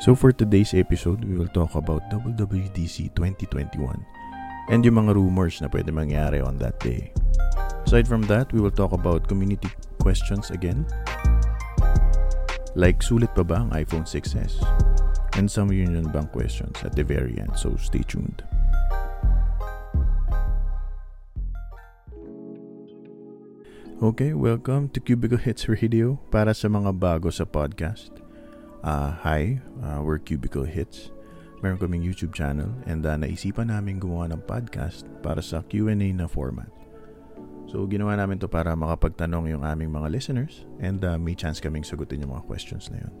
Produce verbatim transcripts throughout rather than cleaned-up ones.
So for today's episode, we will talk about W W D C twenty twenty-one and yung mga rumors na pwede mangyari on that day. Aside from that, we will talk about community questions again. Like, sulit pa ba ang iPhone six S? And some Union Bank questions at the very end, so stay tuned. Okay, welcome to Cubicle Hits Radio para sa mga bago sa podcast. Uh, hi, uh, we're Cubicle Hits. Meron kaming YouTube channel and uh, naisipan namin gumawa ng podcast para sa Q and A na format. So, ginawa namin to para makapagtanong yung aming mga listeners and uh, may chance kaming sagutin yung mga questions na yun.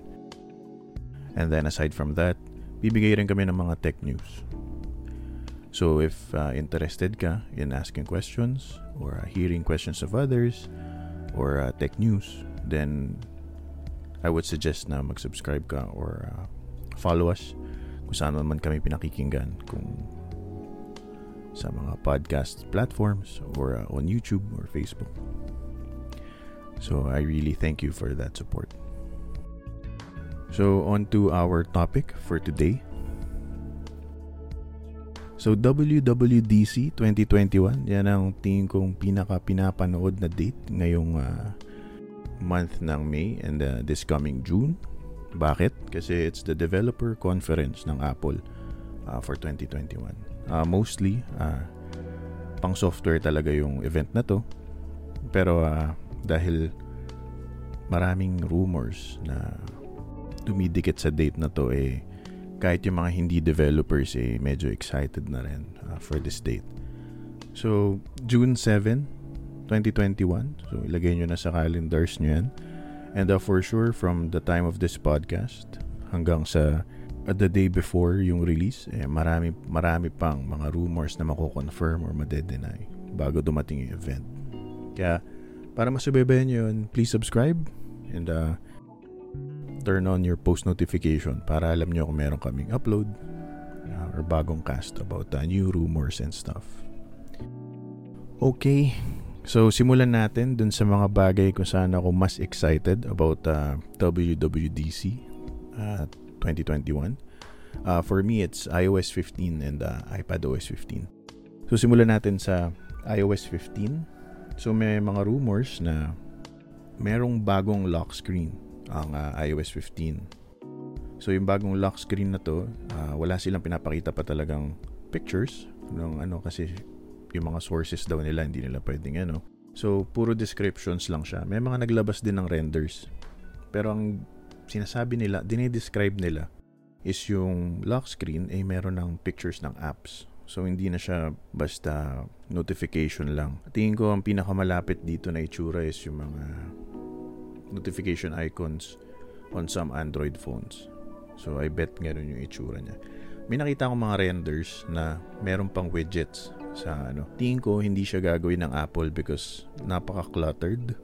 And then aside from that, bibigay rin kami ng mga tech news. So, if uh, interested ka in asking questions or uh, hearing questions of others or uh, tech news, then I would suggest na mag-subscribe ka or uh, follow us kung saan man kami pinakikinggan, kung sa mga podcast platforms or uh, on YouTube or Facebook. So I really thank you for that support. So on to our topic for today. So W W D C twenty twenty-one, yan ang tingin kong pinaka-pinapanood na date ngayong uh, month ng May and uh, this coming June. Bakit? Kasi it's the developer conference ng Apple uh, for twenty twenty-one. Uh, mostly, uh, pang software talaga yung event na to. Pero uh, dahil maraming rumors na dumidikit sa date na to, eh, kahit yung mga hindi developers eh, medyo excited na rin uh, for this date. So, June seventh, twenty twenty-one. So, ilagay nyo na sa calendars nyo yan. And uh, for sure, from the time of this podcast hanggang sa uh, the day before yung release, eh, marami, marami pang mga rumors na makukonfirm or madedenay bago dumating yung event. Kaya, para masubaybayan nyo yun, please subscribe and uh, turn on your post notification para alam nyo kung meron kaming upload uh, or bagong cast about uh, new rumors and stuff. Okay. So, simulan natin dun sa mga bagay kung saan ako mas excited about uh, W W D C uh, twenty twenty-one. Uh, for me, it's i O S fifteen and uh, iPad O S fifteen. So, simulan natin sa i O S fifteen. So, may mga rumors na merong bagong lock screen ang uh, i O S fifteen. So, yung bagong lock screen na to, uh, wala silang pinapakita pa talagang pictures ng ano kasi yung mga sources daw nila, hindi nila pwedeng ano. So, puro descriptions lang siya. May mga naglabas din ng renders. Pero ang sinasabi nila, dinidescribe nila, is yung lock screen ay eh, meron ng pictures ng apps. So, hindi na siya basta notification lang. Tingin ko ang pinakamalapit dito na itsura is yung mga notification icons on some Android phones. So, I bet ganun yung itsura niya. May nakita akong mga renders na meron pang widgets sa ano. Tingin ko hindi siya gagawin ng Apple because napaka-cluttered.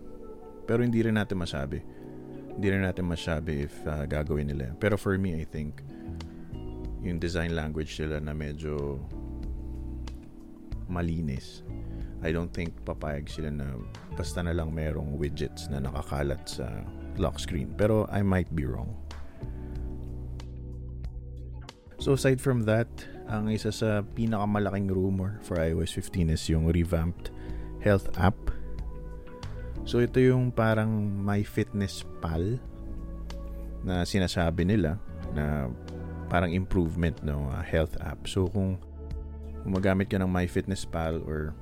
Pero hindi rin natin masabi. Hindi rin natin masabi if uh, gagawin nila. Pero for me, I think yung design language nila na medyo malinis. I don't think papayag sila na basta na lang merong widgets na nakakalat sa lock screen. Pero I might be wrong. So aside from that, ang isa sa pinakamalaking rumor for i O S fifteen is yung revamped health app. So ito yung parang MyFitnessPal na sinasabi nila na parang improvement ng uh, health app. So kung gumagamit ka ng MyFitnessPal or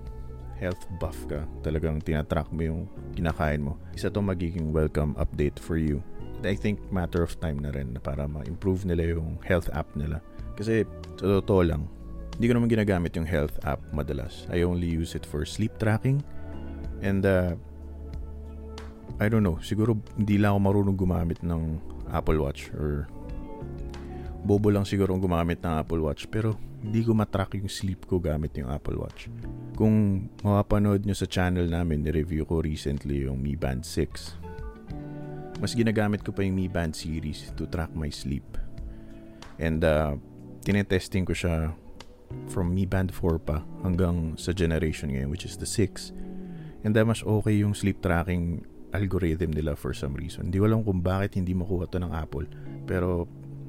health buff ka, talagang tinatrack mo yung kinakain mo. Isa itong magiging welcome update for you. I think matter of time na rin na para ma-improve nila yung health app nila. Kasi sa totoo lang, hindi ko naman ginagamit yung health app madalas. I only use it for sleep tracking. And uh, I don't know, siguro hindi lang ako marunong gumamit ng Apple Watch or bobo lang siguro kung gumamit ng Apple Watch. Pero hindi ko matrack yung sleep ko gamit yung Apple Watch. Kung mapapanood nyo sa channel namin, nireview ko recently yung Mi Band six. Mas ginagamit ko pa yung Mi Band series to track my sleep. And uh, tinetesting ko siya from Mi Band four pa hanggang sa generation ngayon, which is the six. And uh, mas okay yung sleep tracking algorithm nila for some reason. Hindi ko alam kung bakit hindi makuha to ng Apple. Pero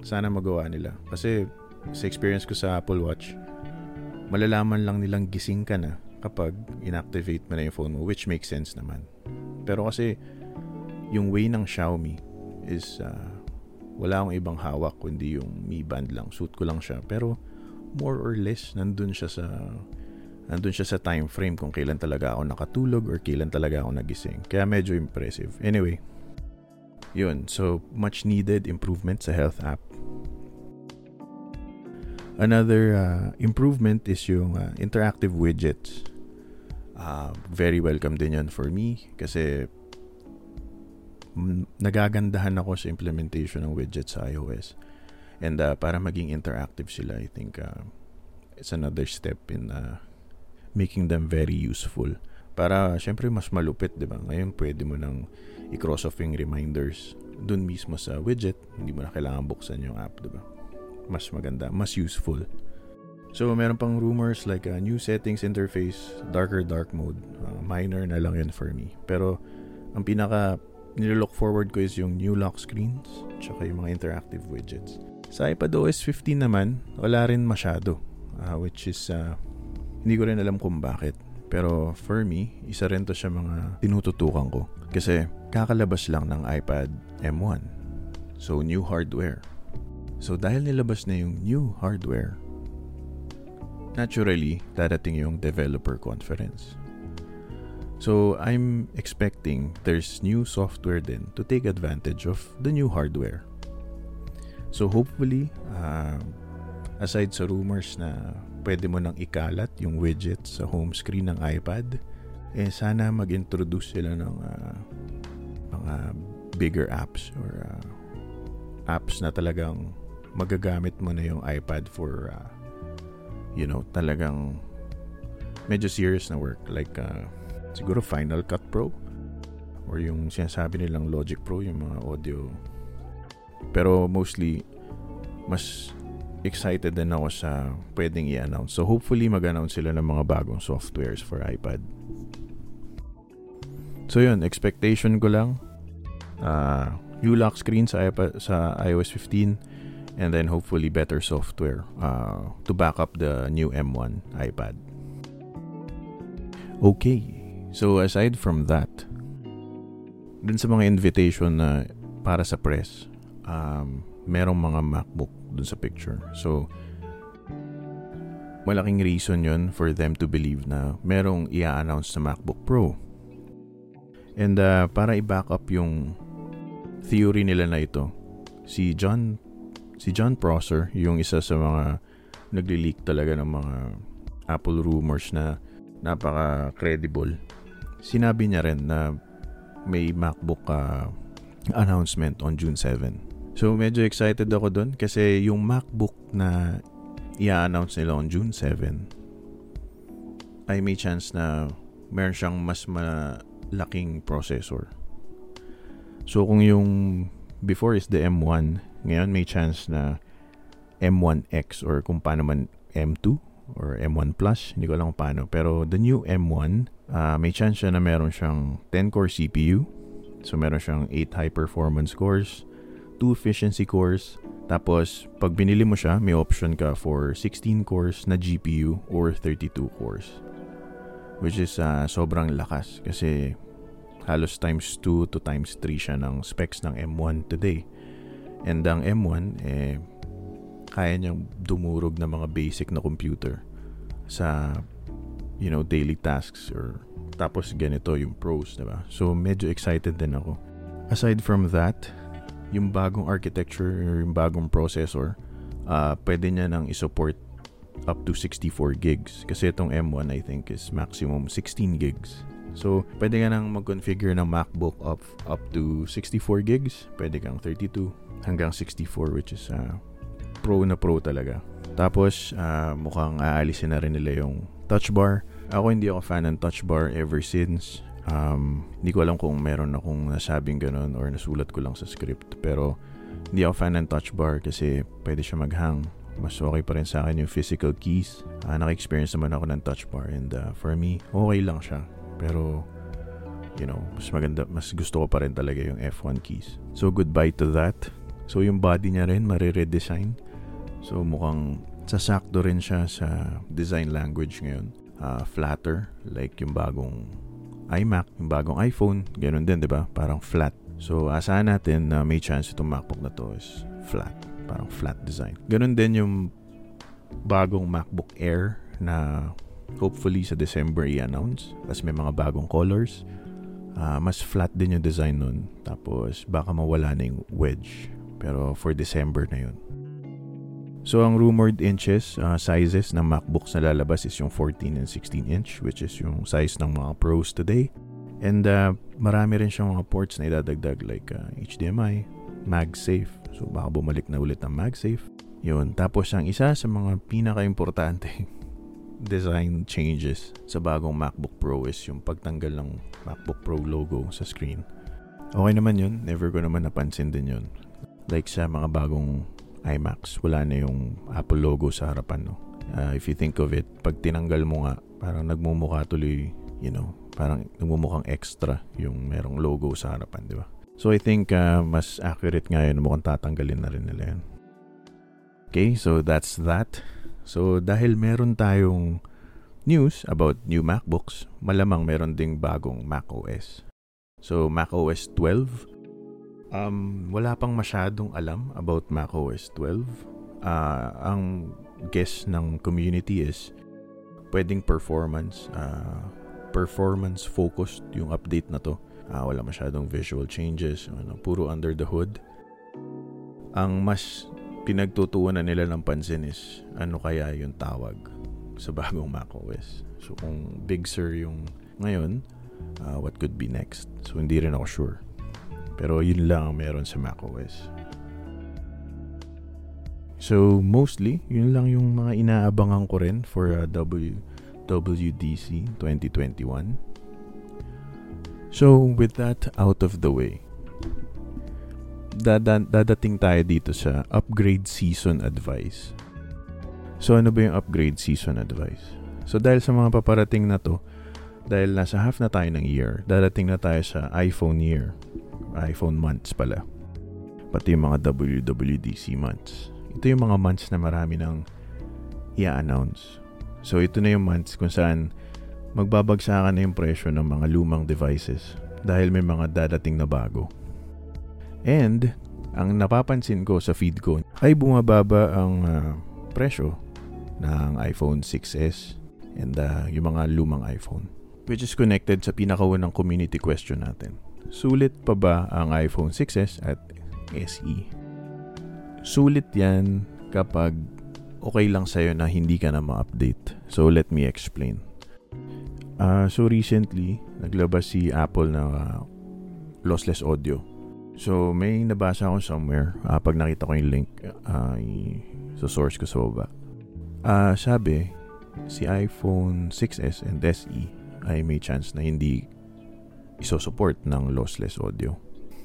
Sana magawa nila. Kasi sa experience ko sa Apple Watch, malalaman lang nilang gising ka na kapag inactivate mo na yung phone mo, which makes sense naman. Pero kasi yung way ng Xiaomi is uh, wala akong ibang hawak kundi yung Mi Band lang. Suit ko lang siya. Pero more or less, nandun siya sa nandun siya sa time frame kung kailan talaga ako nakatulog or kailan talaga ako nagising. Kaya medyo impressive. Anyway, yun. So, much needed improvement sa health app. Another uh, improvement is yung uh, interactive widgets. Uh, very welcome din yun for me kasi m- nagagandahan ako sa implementation ng widgets sa iOS. And uh, para maging interactive sila, I think uh, it's another step in uh, making them very useful. Para syempre mas malupit, di ba? Ngayon pwede mo nang i-cross off yung reminders dun mismo sa widget. Hindi mo na kailangan buksan yung app, di ba? Mas maganda, mas useful. So, meron pang rumors like a uh, new settings interface, darker dark mode. Uh, minor na lang yun for me. Pero, ang pinaka nililook forward ko is yung new lock screens tsaka yung mga interactive widgets. Sa iPadOS fifteen naman, wala rin masyado. Uh, which is, uh, hindi ko rin alam kung bakit. Pero, for me, isa rin to sa mga tinututukan ko. Kasi, kakalabas lang ng iPad M one. So, new hardware. So, dahil nilabas na yung new hardware, naturally, darating yung developer conference. So, I'm expecting there's new software din to take advantage of the new hardware. So, hopefully, uh, aside sa rumors na pwede mo nang ikalat yung widget sa home screen ng iPad, eh sana mag-introduce sila ng uh, mga bigger apps or uh, apps na talagang magagamit mo na yung iPad for uh, you know, talagang medyo serious na work like uh, siguro Final Cut Pro or yung sinasabi nilang Logic Pro, yung mga audio. Pero mostly mas excited din ako sa pwedeng i-announce. So hopefully mag-announce sila ng mga bagong softwares for iPad. So yun, expectation ko lang uh, new lock screen sa iPad, sa iOS fifteen. And then hopefully better software uh, to back up the new M one iPad. Okay, so aside from that, dun sa mga invitation na para sa press, um, merong mga MacBook dun sa picture. So, malaking reason yun for them to believe na merong i-announce na MacBook Pro. And uh, para i-back up yung theory nila na ito, si John Si John Prosser, yung isa sa mga nagli-leak talaga ng mga Apple rumors na napaka-credible. Sinabi niya rin na may MacBook uh, announcement on June seventh. So medyo excited ako dun kasi yung MacBook na i-announce nila on June seventh ay may chance na meron siyang mas malaking processor. So kung yung before is the M one, ngayon may chance na M one X or kung paano man M two or M one Plus, hindi ko alam kung paano. Pero the new M one, uh, may chance siya na meron siyang ten core C P U. So meron siyang eight high performance cores, two efficiency cores. Tapos pag binili mo siya, may option ka for sixteen cores na G P U or thirty-two cores. Which is uh, sobrang lakas kasi halos times two to times three siya ng specs ng M one today. And ang M one, eh, kaya niyang dumurog ng mga basic na computer sa, you know, daily tasks or tapos ganito yung pros, diba? So, medyo excited din ako. Aside from that, yung bagong architecture or yung bagong processor, uh, pwede niya nang isupport up to sixty-four gigs. Kasi itong M one, I think, is maximum sixteen gigs. So, pwede ka nang mag-configure ng MacBook up, up to sixty-four gigs. Pwede kang thirty-two hanggang sixty-four, which is uh, pro na pro talaga. Tapos, uh, mukhang aalisin na rin nila yung touch bar. Ako hindi ako fan ng touch bar ever since. Um, hindi ko alam kung meron akong nasabing ganun or nasulat ko lang sa script. Pero, hindi ako fan ng touch bar kasi pwede siya mag-hang. Mas okay pa rin sa akin yung physical keys. Uh, naka-experience naman ako ng touch bar and uh, for me, okay lang siya. Pero, you know, mas maganda, mas gusto ko pa rin talaga yung F one keys. So, goodbye to that. So yung body niya rin mare-redesign. So mukhang sasakto rin siya sa design language ngayon. Uh, flatter, like yung bagong iMac, yung bagong iPhone, ganun din, di ba? Parang flat. So asahan natin na may chance itong MacBook na to is flat, parang flat design. Ganun din yung bagong MacBook Air na hopefully sa December i-announce. Tapos may mga bagong colors. Uh, mas flat din yung design nun. Tapos baka mawala na yung wedge. Pero for December na yun. So ang rumored inches, uh, sizes ng MacBooks na lalabas is yung fourteen and sixteen inch. Which is yung size ng mga Pros today. And uh, marami rin siyang mga ports na idadagdag like uh, H D M I, MagSafe. So baka bumalik na ulit ng MagSafe. Yun. Tapos ang isa sa mga pinaka-importante design changes sa bagong MacBook Pro is yung pagtanggal ng MacBook Pro logo sa screen. Okay naman yun. Never ko naman napansin din yun. Like sa mga bagong iMacs, wala na yung Apple logo sa harapan, no? Uh, if you think of it, pag tinanggal mo nga, parang nagmumukha tuloy, you know, parang nagmumukhang extra yung merong logo sa harapan, di ba? So I think uh, mas accurate nga yun. Mukhang tatanggalin na rin nila yun. Okay, so that's that. So, dahil meron tayong news about new MacBooks, malamang meron ding bagong macOS. So, macOS twelve, um, wala pang masyadong alam about macOS twelve. Uh, ang guess ng community is, pwedeng performance, uh, performance-focused yung update na to. Uh, wala masyadong visual changes, ano, puro under the hood. Ang mas pinagtutuunan nila ng pansin is ano kaya yung tawag sa bagong macOS. So kung Big Sur yung ngayon, uh, what could be next? So hindi rin ako sure. Pero yun lang ang meron sa macOS. So mostly, yun lang yung mga inaabangan ko rin for uh, W W D C twenty twenty-one. So with that out of the way, Dadan, dadating tayo dito sa upgrade season advice. So ano ba yung upgrade season advice? So dahil sa mga paparating na to, dahil nasa half na tayo ng year, dadating na tayo sa iPhone year, iPhone months pala, pati yung mga W W D C months. Ito yung mga months na marami nang i-announce. So ito na yung months kung saan magbabagsakan na yung presyo ng mga lumang devices dahil may mga dadating na bago. And, ang napapansin ko sa feed ko ay bumababa ang uh, presyo ng iPhone six S and uh, yung mga lumang iPhone. Which is connected sa pinakaunang community question natin. Sulit pa ba ang iPhone six S at S E? Sulit yan kapag okay lang sa'yo na hindi ka na ma-update. So, let me explain. Uh, so, recently, naglabas si Apple na uh, lossless audio. So, may nabasa ko somewhere. Uh, pag nakita ko yung link, uh, so source ko sa baba. Uh, sabi, si iPhone six S and S E ay may chance na hindi isosupport ng lossless audio.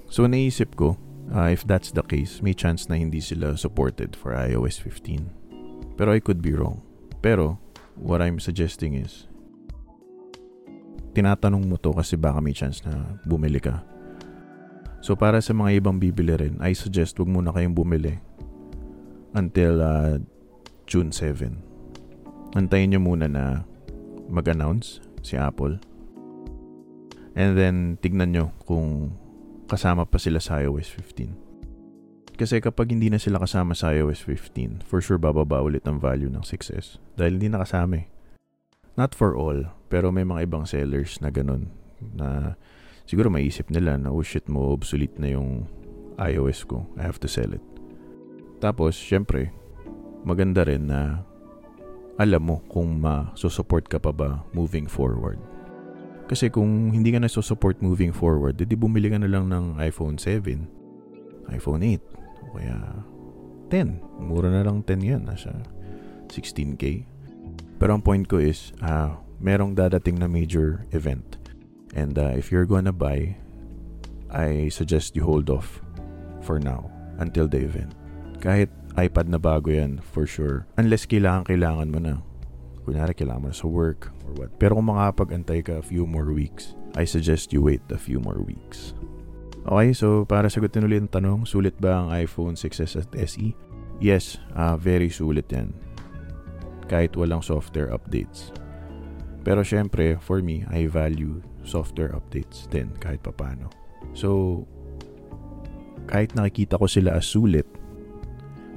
So, naisip ko, uh, if that's the case, may chance na hindi sila supported for iOS fifteen. Pero I could be wrong. Pero, what I'm suggesting is, tinatanong mo to kasi baka may chance na bumili ka. So, para sa mga ibang bibili rin, I suggest wag muna kayong bumili until uh, June seventh. Antayin nyo muna na mag-announce si Apple. And then, tignan nyo kung kasama pa sila sa iOS fifteen. Kasi kapag hindi na sila kasama sa iOS fifteen, for sure bababa ulit ang value ng six S. Dahil hindi na kasama eh. Not for all, pero may mga ibang sellers na ganun na... Siguro maiisip nila na, oh shit mo, obsolete na yung iOS ko. I have to sell it. Tapos, syempre, maganda rin na alam mo kung ma-susupport ka pa ba moving forward. Kasi kung hindi ka na susupport moving forward, edi bumili ka na lang ng iPhone seven, iPhone eight, o kaya ten. Mura na lang ten yan. Nasa sixteen K. Pero ang point ko is, uh, merong dadating na major event. And uh, if you're gonna buy, I suggest you hold off for now until the event. Kahit iPad na bago yan, for sure. Unless kailangan-kailangan mo na. Kunyari, kailangan mo na sa work or what. Pero kung makapag-antay ka a few more weeks, I suggest you wait a few more weeks. Okay, so para sagutin ulit ang tanong, sulit ba ang iPhone six S at S E? Yes, uh, very sulit yan. Kahit walang software updates. Pero syempre, for me, I value software updates din kahit papano. So, kahit nakikita ko sila as sulit,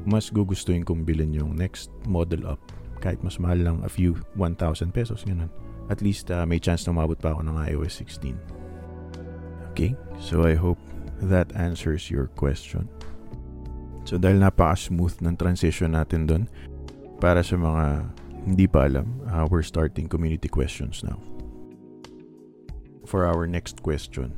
mas gugustuhin kong bilhin yung next model up. Kahit mas mahal lang a few one thousand pesos, ganun. At least uh, may chance na umabot pa ako ng iOS sixteen. Okay, so I hope that answers your question. So dahil napaka-smooth ng transition natin dun, para sa mga hindi pa alam, uh, we're starting community questions now. For our next question,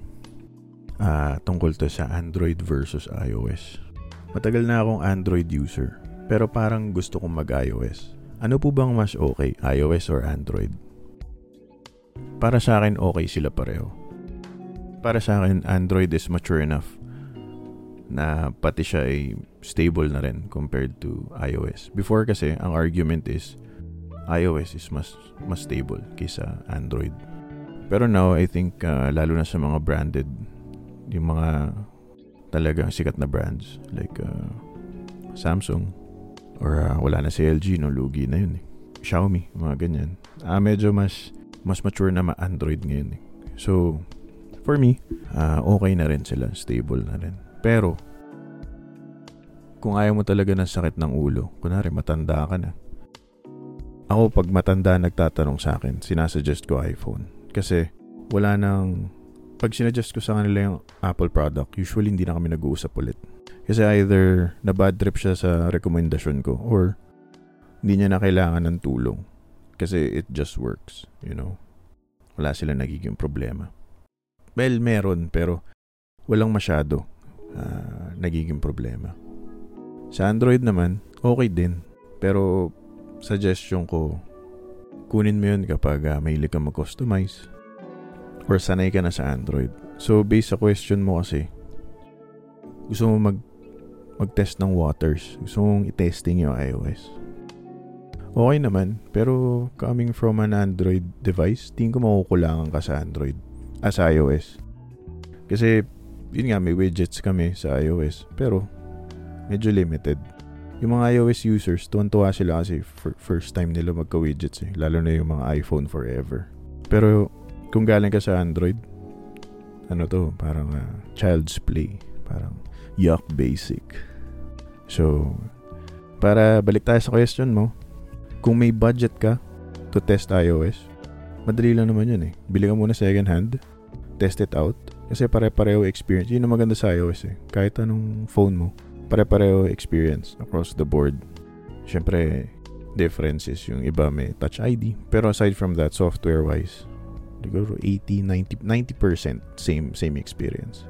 uh, tungkol to sa Android versus iOS. Matagal na akong Android user, pero parang gusto kong mag-iOS. Ano po bang mas okay, iOS or Android? Para sa akin, okay sila pareho. Para sa akin, Android is mature enough na pati siya ay stable na rin compared to iOS. Before kasi, ang argument is iOS is mas, mas stable kaysa Android. Pero now, I think, uh, lalo na sa mga branded, yung mga talagang sikat na brands like uh, Samsung or uh, wala na si L G, no? Lugi na yun eh. Xiaomi, mga ganyan. Ah, medyo mas, mas mature na ma-Android ngayon eh. So, for me, uh, okay na rin sila. Stable na rin. Pero, kung ayaw mo talaga ng sakit ng ulo, kunwari matanda ka na. Ako, pag matanda nagtatanong sa akin, sinasuggest ko iPhone. Kasi, wala nang... Pag sinuggest ko sa kanila yung Apple product, usually hindi na kami nag-uusap ulit. Kasi either na-bad trip siya sa recommendation ko or hindi niya na kailangan ng tulong. Kasi it just works, you know. Wala sila nagiging problema. Well, meron, pero walang masyado uh, nagiging problema. Sa Android naman, okay din. Pero, suggestion ko, kunin mo yun kapag uh, mahilig ka mag-customize or sanay ka na sa Android. So, based sa question mo kasi, gusto mo mag- mag-test ng waters. Gusto mong i-testing yung iOS. Okay naman, pero coming from an Android device, tingin ko makukulangan ka sa Android. As iOS. Kasi, yun nga, may widgets kami sa iOS. Pero, medyo limited. Yung mga iOS users, tuwan-tuwa sila kasi for, first time nila magka-widgets eh. Lalo na yung mga iPhone forever. Pero, kung galing ka sa Android, ano to, parang uh, child's play. Parang, yuck basic. So, para balik tayo sa question mo, kung may budget ka to test iOS, madali lang naman yun eh. Bili ka muna second hand. Test it out. Kasi pare-pareho experience. Yun ang maganda sa iOS eh. Kahit anong phone mo, pare-pareho experience across the board. Siyempre, differences yung iba may Touch I D. Pero aside from that, software-wise, siguro eighty, ninety, ninety percent same, same experience.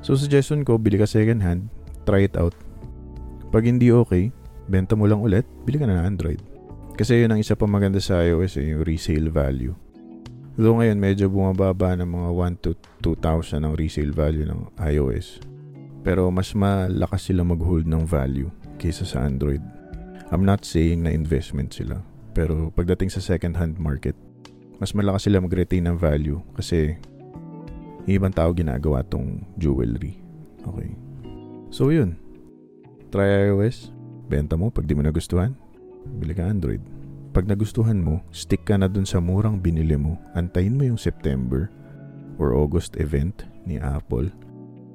So, suggestion ko, bili ka second hand. Try it out. Pag hindi okay, benta mo lang ulit, bili ka na ng Android. Kasi yun ang isa pa maganda sa iOS, eh, yung resale value. Though ngayon, medyo bumababa ng mga one to two thousand ang resale value ng iOS. Pero mas malakas sila mag-hold ng value kaysa sa Android. I'm not saying na investment sila. Pero pagdating sa second-hand market, mas malakas sila mag-retain ng value kasi yung ibang tao ginagawa tong jewelry. Okay. So yun. Try iOS. Benta mo pag di mo nagustuhan. Bili ka Android. Pag nagustuhan mo, stick ka na dun sa murang binili mo. Antayin mo yung September or August event ni Apple.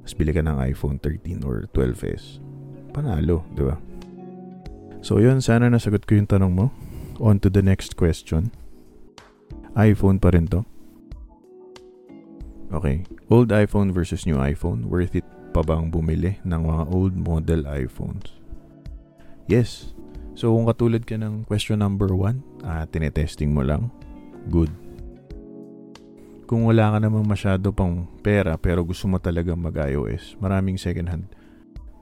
Tapos bili ka ng iPhone thirteen or twelve S. Panalo, di ba? So yun, sana nasagot ko yung tanong mo. On to the next question. iPhone pa rin to. Okay. Old iPhone versus new iPhone. Worth it pa bang bumili ng mga old model iPhones? Yes. So, kung katulad ka ng question number one, ah, tinetesting mo lang, good. Kung wala ka namang masyado pang pera pero gusto mo talaga mag-iOS, maraming second hand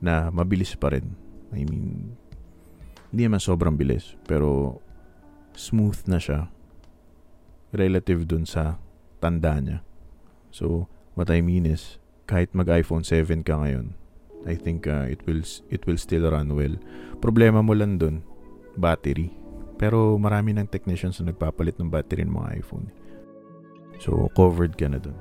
na mabilis pa rin. I mean, hindi naman sobrang bilis pero smooth na siya relative dun sa tanda niya. So, what I mean is, kahit mag-iPhone seven ka ngayon, I think uh, it will it will still run well. Problema mo lang dun, battery. Pero marami ng technicians na nagpapalit ng battery ng mga iPhone. So, covered ka na dun.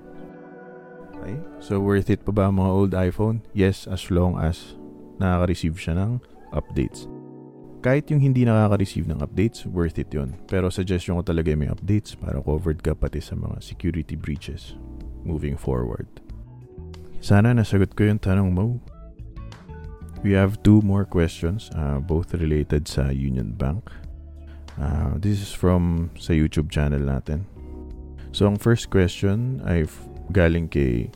Okay? So worth it pa ba ang mga old iPhone? Yes, as long as nakaka-receive siya ng updates. Kahit yung hindi nakaka-receive ng updates, worth it yun. Pero suggestion ko talaga yung may updates para covered ka pati sa mga security breaches moving forward. Sana nasagot ko yung tanong mo. We have two more questions, uh, both related sa Union Bank. Uh, this is from sa YouTube channel natin. So ang first question ay galing kay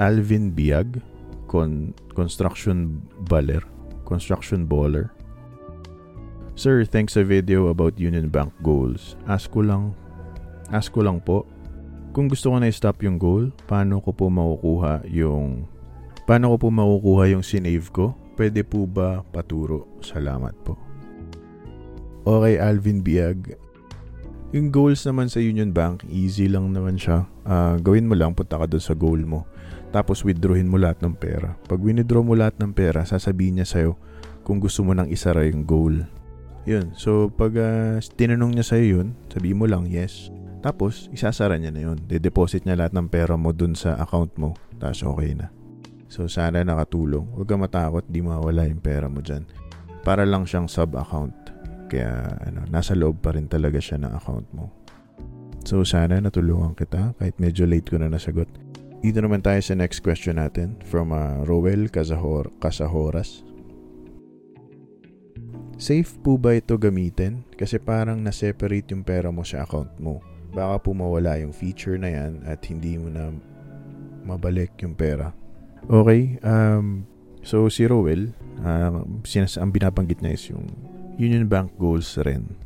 Alvin Biag, con- construction baller, construction baller. Sir, thanks sa video about Union Bank goals. Ask ko lang, ask ko lang po, kung gusto ko na i-stop yung goal, paano ko po makukuha yung, paano ko po makukuha yung sinave ko? Pwede po ba paturo? Salamat po. Okay, Alvin Biag. Yung goals naman sa Union Bank, easy lang naman siya. Uh, gawin mo lang, punta ka doon sa goal mo. Tapos withdrawin mo lahat ng pera. Pag withdraw mo lahat ng pera, sasabihin niya sa'yo kung gusto mo nang isara yung goal. Yun. So, pag uh, tinanong niya sa'yo yun, sabihin mo lang, yes. Tapos, isasara niya na yun. De-deposit niya lahat ng pera mo dun sa account mo. Tapos, okay na. So, sana nakatulong. Huwag ka matakot, di mawala yung pera mo dyan. Para lang siyang sub-account. Kaya, ano, nasa loob pa rin talaga siya ng account mo. So, sana natulungan kita. Kahit medyo late ko na nasagot. Dito naman tayo sa next question natin. From uh, Roel Casahor- Casahoras. Safe po ba ito gamitin? Kasi parang na-separate yung pera mo sa account mo. Baka po mawala yung feature na yan at hindi mo na mabalik yung pera. Okay, um, so si Roel, uh, sinas- ang binabanggit niya is yung Union Bank goals rin.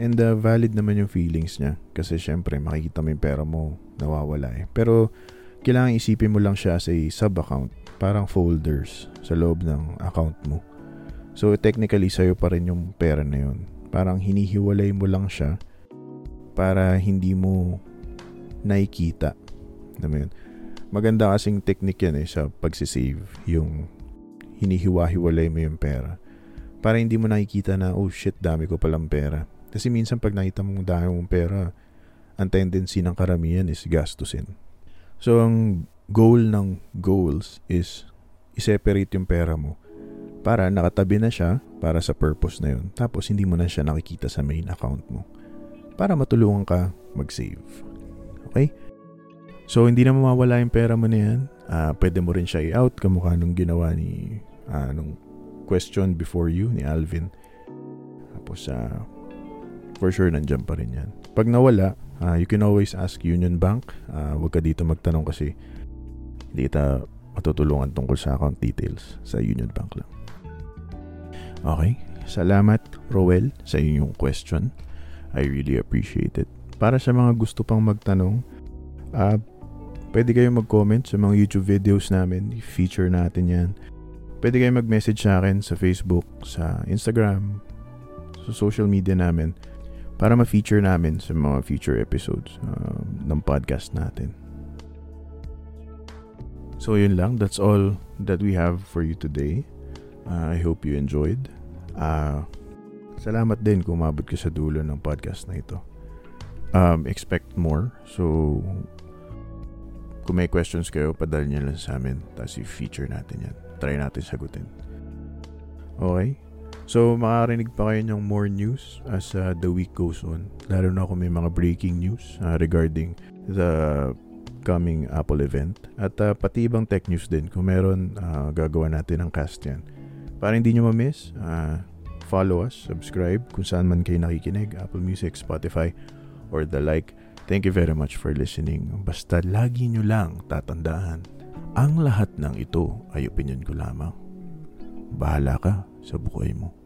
And uh, valid naman yung feelings niya. Kasi syempre makikita mo yung pera mo nawawala eh. Pero kailangan isipin mo lang siya sa sub-account. Parang folders sa loob ng account mo. So, technically, sa'yo pa rin yung pera na yun. Parang hinihiwalay mo lang siya para hindi mo nakikita. Naman yun. Maganda kasing technique yan eh sa pagsisave. Yung hinihiwa-hiwalay mo yung pera. Para hindi mo nakikita na, oh shit, dami ko palang pera. Kasi minsan pag nakita mong dami mong pera, ang tendency ng karamihan is gastusin. So, ang goal ng goals is i-separate yung pera mo. Para nakatabi na siya para sa purpose na yun. Tapos hindi mo na siya nakikita sa main account mo. Para matulungan ka mag-save. Okay? So hindi na mawawala yung pera mo na yan. Uh, pwede mo rin siya i-out kamukha nung ginawa ni uh, nung question before you ni Alvin. Tapos uh, for sure nandiyan pa rin yan. Pag nawala, uh, you can always ask Union Bank. Uh, huwag ka dito magtanong kasi hindi kita matutulungan tungkol sa account details sa Union Bank lang. Okay, salamat Roel sa inyong question. I really appreciate it. Para sa mga gusto pang magtanong, uh, pwede kayong mag-comment sa mga YouTube videos namin. I-feature natin yan. Pwede kayong mag-message sa akin sa Facebook, sa Instagram, sa social media namin para ma-feature namin sa mga future episodes uh, ng podcast natin. So yun lang, that's all that we have for you today. Uh, I hope you enjoyed. Uh, salamat din kung umabot ka sa dulo ng podcast na ito. Um, expect more. So, kung may questions kayo, padala nyo lang sa amin. Tapos i-feature natin yan. Try natin sagutin. Okay? So, makarinig pa kayo ng more news as uh, the week goes on. Lalo na kung may mga breaking news uh, regarding the coming Apple event. At uh, pati ibang tech news din. Kung meron, uh, gagawa natin ang cast yan. Para hindi nyo ma-miss, uh, follow us, subscribe, kung saan man kayo nakikinig, Apple Music, Spotify, or the like. Thank you very much for listening. Basta lagi nyo lang tatandaan, ang lahat ng ito ay opinion ko lamang. Bahala ka sa buhay mo.